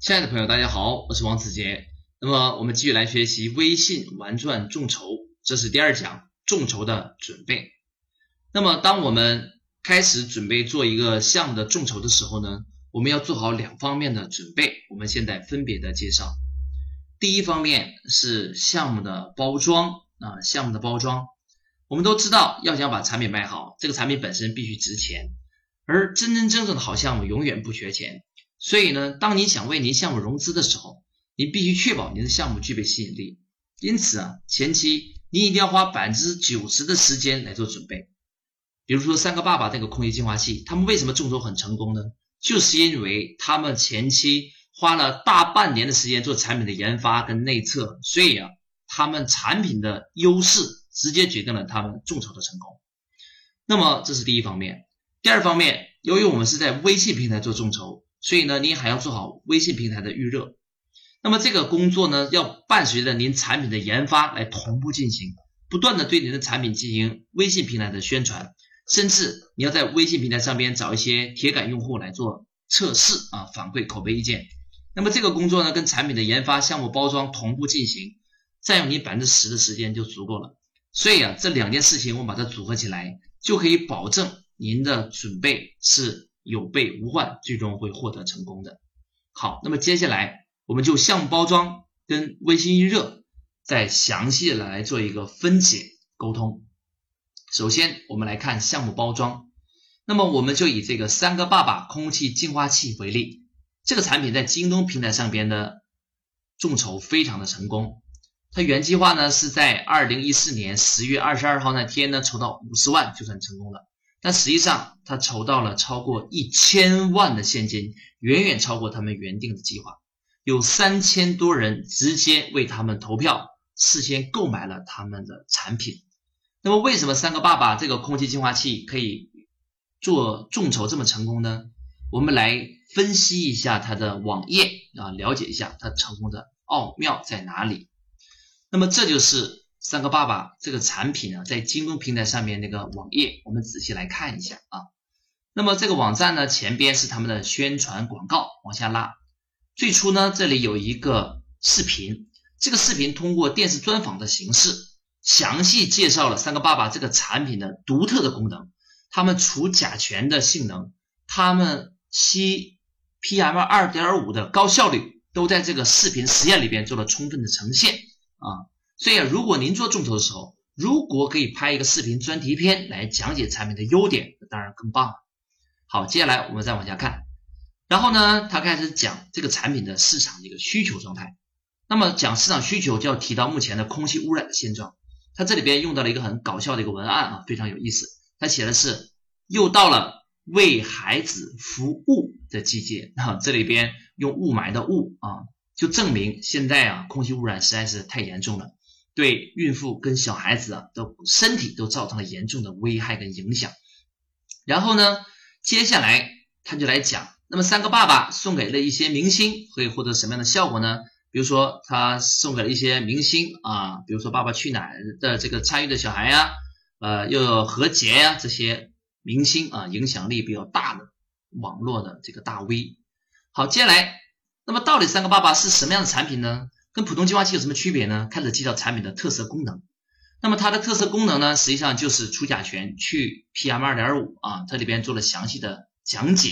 亲爱的朋友，大家好，我是王子杰。那么我们继续来学习微信玩转众筹，这是第二讲众筹的准备。那么当我们开始准备做一个项目的众筹的时候呢，我们要做好两方面的准备，我们现在分别的介绍。第一方面是项目的包装项目的包装，我们都知道要想把产品卖好，这个产品本身必须值钱，而真正的好项目永远不缺钱。所以呢，当你想为您项目融资的时候，你必须确保您的项目具备吸引力。因此前期你一定要花 90% 的时间来做准备。比如说三个爸爸那个空气净化器，他们为什么众筹很成功呢？就是因为他们前期花了大半年的时间做产品的研发跟内测，所以他们产品的优势直接决定了他们众筹的成功。那么这是第一方面。第二方面，由于我们是在微信平台做众筹，所以呢，您还要做好微信平台的预热。那么这个工作呢，要伴随着您产品的研发来同步进行，不断的对您的产品进行微信平台的宣传，甚至你要在微信平台上边找一些铁杆用户来做测试反馈口碑意见。那么这个工作呢，跟产品的研发、项目包装同步进行，占用您 10% 的时间就足够了。所以这两件事情我们把它组合起来，就可以保证您的准备是有备无患，最终会获得成功的。好，那么接下来我们就项目包装跟微信预热再详细的来做一个分解沟通。首先我们来看项目包装。那么我们就以这个三个爸爸空气净化器为例，这个产品在京东平台上边的众筹非常的成功。它原计划呢是在2014年10月22号那天呢筹到50万就算成功了，但实际上他筹到了超过1000万的现金，远远超过他们原定的计划。有3000多人直接为他们投票，事先购买了他们的产品。那么为什么三个爸爸这个空气净化器可以做众筹这么成功呢？我们来分析一下它的网页了解一下它成功的奥妙在哪里。那么这就是三个爸爸这个产品在京东平台上面那个网页，我们仔细来看一下那么这个网站呢，前边是他们的宣传广告，往下拉。最初呢，这里有一个视频，这个视频通过电视专访的形式，详细介绍了三个爸爸这个产品的独特的功能，他们除甲醛的性能，他们吸 PM2.5 的高效率，都在这个视频实验里边做了充分的呈现所以如果您做众筹的时候，如果可以拍一个视频专题片来讲解产品的优点，当然更棒了。好，接下来我们再往下看。然后呢，他开始讲这个产品的市场的一个需求状态。那么讲市场需求就要提到目前的空气污染的现状。他这里边用到了一个很搞笑的一个文案非常有意思。他写的是又到了为孩子服务的季节这里边用雾霾的雾就证明现在空气污染实在是太严重了。对孕妇跟小孩子的身体都造成了严重的危害跟影响。然后呢，接下来他就来讲，那么三个爸爸送给了一些明星可以获得什么样的效果呢？比如说他送给了一些明星比如说爸爸去哪儿的这个参与的小孩又有何洁这些明星影响力比较大的网络的这个大 V。 好，接下来那么到底三个爸爸是什么样的产品呢？跟普通净化器有什么区别呢？开始介绍产品的特色功能。那么它的特色功能呢，实际上就是除甲醛、去 PM2.5 它里边做了详细的讲解，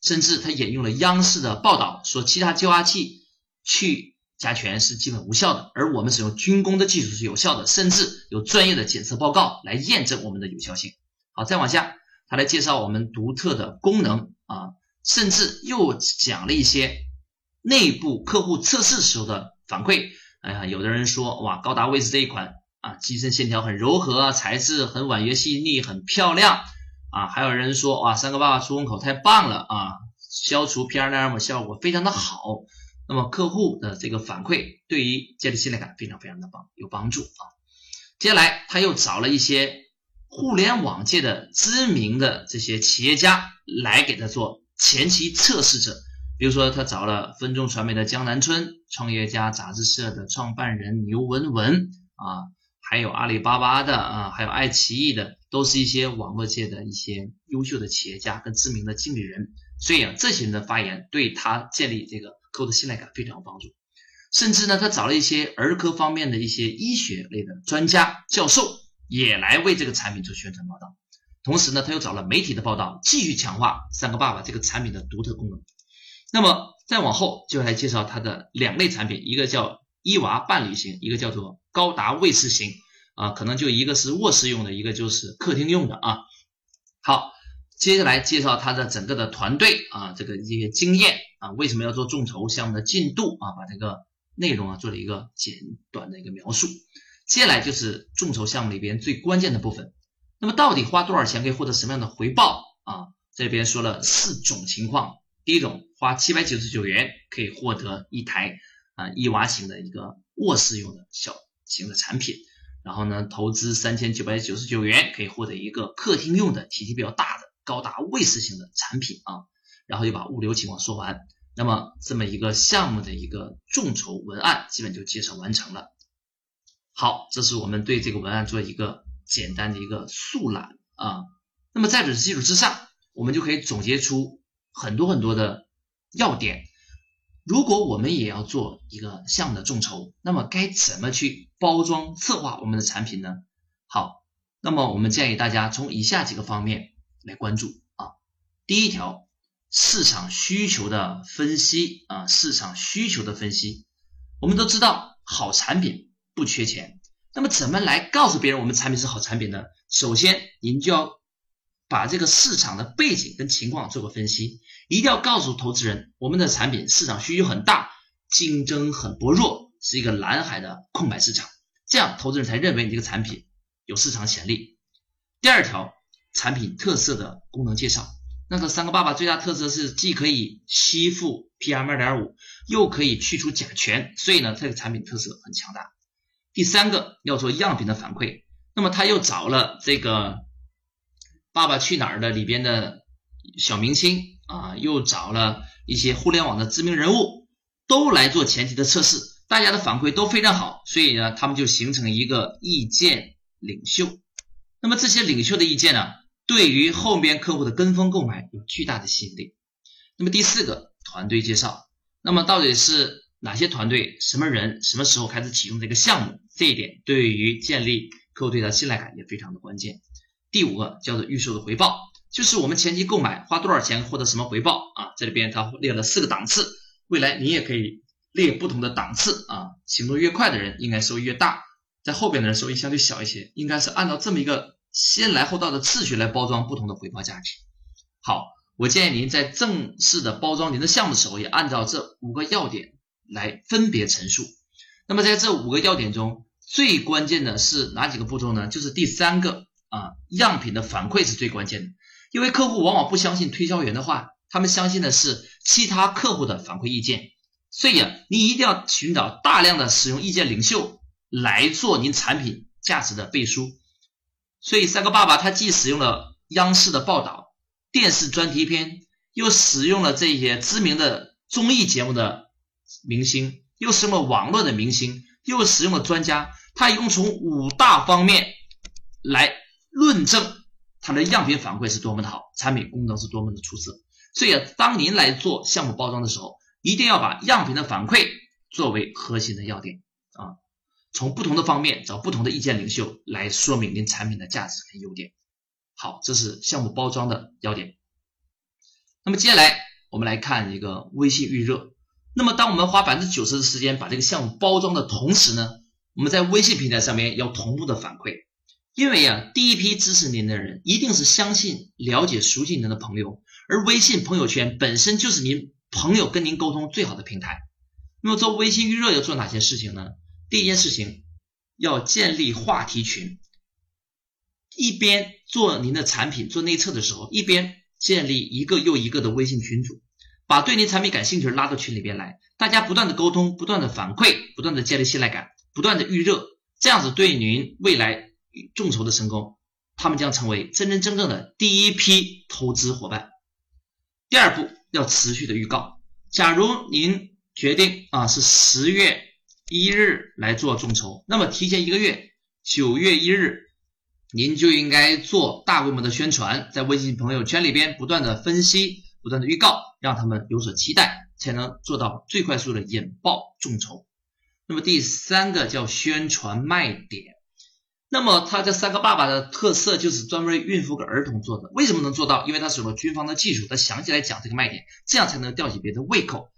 甚至它引用了央视的报道，说其他净化器去甲醛是基本无效的，而我们使用军工的技术是有效的，甚至有专业的检测报告来验证我们的有效性。好，再往下，它来介绍我们独特的功能甚至又讲了一些内部客户测试时候的反馈。有的人说哇，高达卫士这一款机身线条很柔和材质很婉约细腻，很漂亮还有人说哇，三个爸爸出风口太棒了消除 PM2.5 效果非常的好。那么客户的这个反馈对于建立信赖感非常非常的有帮助接下来他又找了一些互联网界的知名的这些企业家来给他做前期测试者，比如说他找了分众传媒的江南春，创业家杂志社的创办人牛文文还有阿里巴巴的还有爱奇艺的，都是一些网络界的一些优秀的企业家跟知名的经理人。所以这些人的发言对他建立这个给我的信赖感非常有帮助。甚至呢，他找了一些儿科方面的一些医学类的专家教授也来为这个产品做宣传报道。同时呢，他又找了媒体的报道，继续强化三个爸爸这个产品的独特功能。那么再往后就来介绍他的两类产品，一个叫伊娃伴侣型，一个叫做高达卫士型啊，可能就一个是卧室用的，一个就是客厅用的啊。好，接下来介绍他的整个的团队啊，这个一些经验啊，为什么要做众筹项目的进度啊，把这个内容啊做了一个简短的一个描述。接下来就是众筹项目里边最关键的部分，那么到底花多少钱可以获得什么样的回报啊？这边说了四种情况。第一种，花799元可以获得一台伊娃型的一个卧室用的小型的产品，然后呢，投资3999元可以获得一个客厅用的体积比较大的高达卫士型的产品啊，然后又把物流情况说完。那么这么一个项目的一个众筹文案基本就介绍完成了。好，这是我们对这个文案做一个简单的一个速览啊。那么在这基础之上，我们就可以总结出很多很多的要点。如果我们也要做一个项目的众筹，那么该怎么去包装策划我们的产品呢？好，那么我们建议大家从以下几个方面来关注啊。第一条，市场需求的分析啊，市场需求的分析。我们都知道好产品不缺钱，那么怎么来告诉别人我们产品是好产品呢？首先您就要把这个市场的背景跟情况做个分析，一定要告诉投资人，我们的产品市场需求很大，竞争很薄弱，是一个蓝海的空白市场，这样投资人才认为你这个产品有市场潜力。第二条，产品特色的功能介绍。那个三个爸爸最大特色是既可以吸附 PM2.5 又可以去除甲醛，所以呢这个产品特色很强大。第三个，要做样品的反馈。那么他又找了这个爸爸去哪儿的里边的小明星啊，又找了一些互联网的知名人物，都来做前期的测试，大家的反馈都非常好，所以呢他们就形成一个意见领袖。那么这些领袖的意见呢，对于后面客户的跟风购买有巨大的吸引力。那么第四个，团队介绍。那么到底是哪些团队，什么人，什么时候开始启用这个项目，这一点对于建立客户对他信赖感也非常的关键。第五个叫做预售的回报，就是我们前期购买花多少钱获得什么回报啊？这里边它列了4个档次，未来你也可以列不同的档次啊。行动越快的人应该收益越大，在后边的人收益相对小一些，应该是按照这么一个先来后到的次序来包装不同的回报价值。好，我建议您在正式的包装您的项目的时候，也按照这5个要点来分别陈述。那么在这5个要点中，最关键的是哪几个步骤呢？就是第三个啊，样品的反馈是最关键的，因为客户往往不相信推销员的话，他们相信的是其他客户的反馈意见，所以你一定要寻找大量的使用意见领袖来做您产品价值的背书。所以三个爸爸他既使用了央视的报道、电视专题片，又使用了这些知名的综艺节目的明星，又使用了网络的明星，又使用了专家，他一共从5大方面来论证它的样品反馈是多么的好，产品功能是多么的出色。所以当您来做项目包装的时候，一定要把样品的反馈作为核心的要点啊，从不同的方面找不同的意见领袖来说明您产品的价值跟优点。好，这是项目包装的要点。那么接下来我们来看一个微信预热。那么当我们花 90% 的时间把这个项目包装的同时呢，我们在微信平台上面要同步的反馈。因为第一批支持您的人一定是相信、了解、熟悉您的朋友，而微信朋友圈本身就是您朋友跟您沟通最好的平台。那么做微信预热要做哪些事情呢？第一件事情，要建立话题群。一边做您的产品做内测的时候，一边建立一个又一个的微信群组，把对您产品感兴趣拉到群里边来，大家不断的沟通，不断的反馈，不断的建立信赖感，不断的预热，这样子对您未来众筹的成功，他们将成为真真正正的第一批投资伙伴。第二步，要持续的预告。假如您决定是10月1日来做众筹，那么提前1个月，9月1日您就应该做大规模的宣传，在微信朋友圈里边不断的分析不断的预告，让他们有所期待，才能做到最快速的引爆众筹。那么第三个叫宣传卖点。那么他这三个爸爸的特色就是专门为孕妇和儿童做的，为什么能做到？因为他使用了军方的技术，他详细来讲这个卖点，这样才能吊起别人的胃口，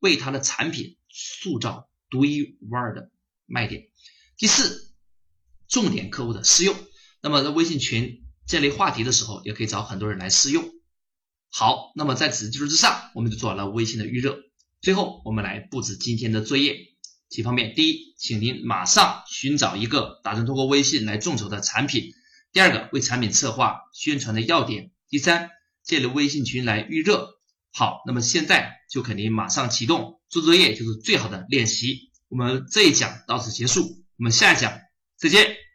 为他的产品塑造独一无二的卖点。第四，重点客户的试用。那么在微信群这类话题的时候，也可以找很多人来试用。好，那么在此基础之上，我们就做完了微信的预热。最后我们来布置今天的作业几方面。第一，请您马上寻找一个打算通过微信来众筹的产品。第二个，为产品策划宣传的要点。第三，借着微信群来预热。好，那么现在就肯定马上启动做作业，就是最好的练习。我们这一讲到此结束，我们下一讲再见。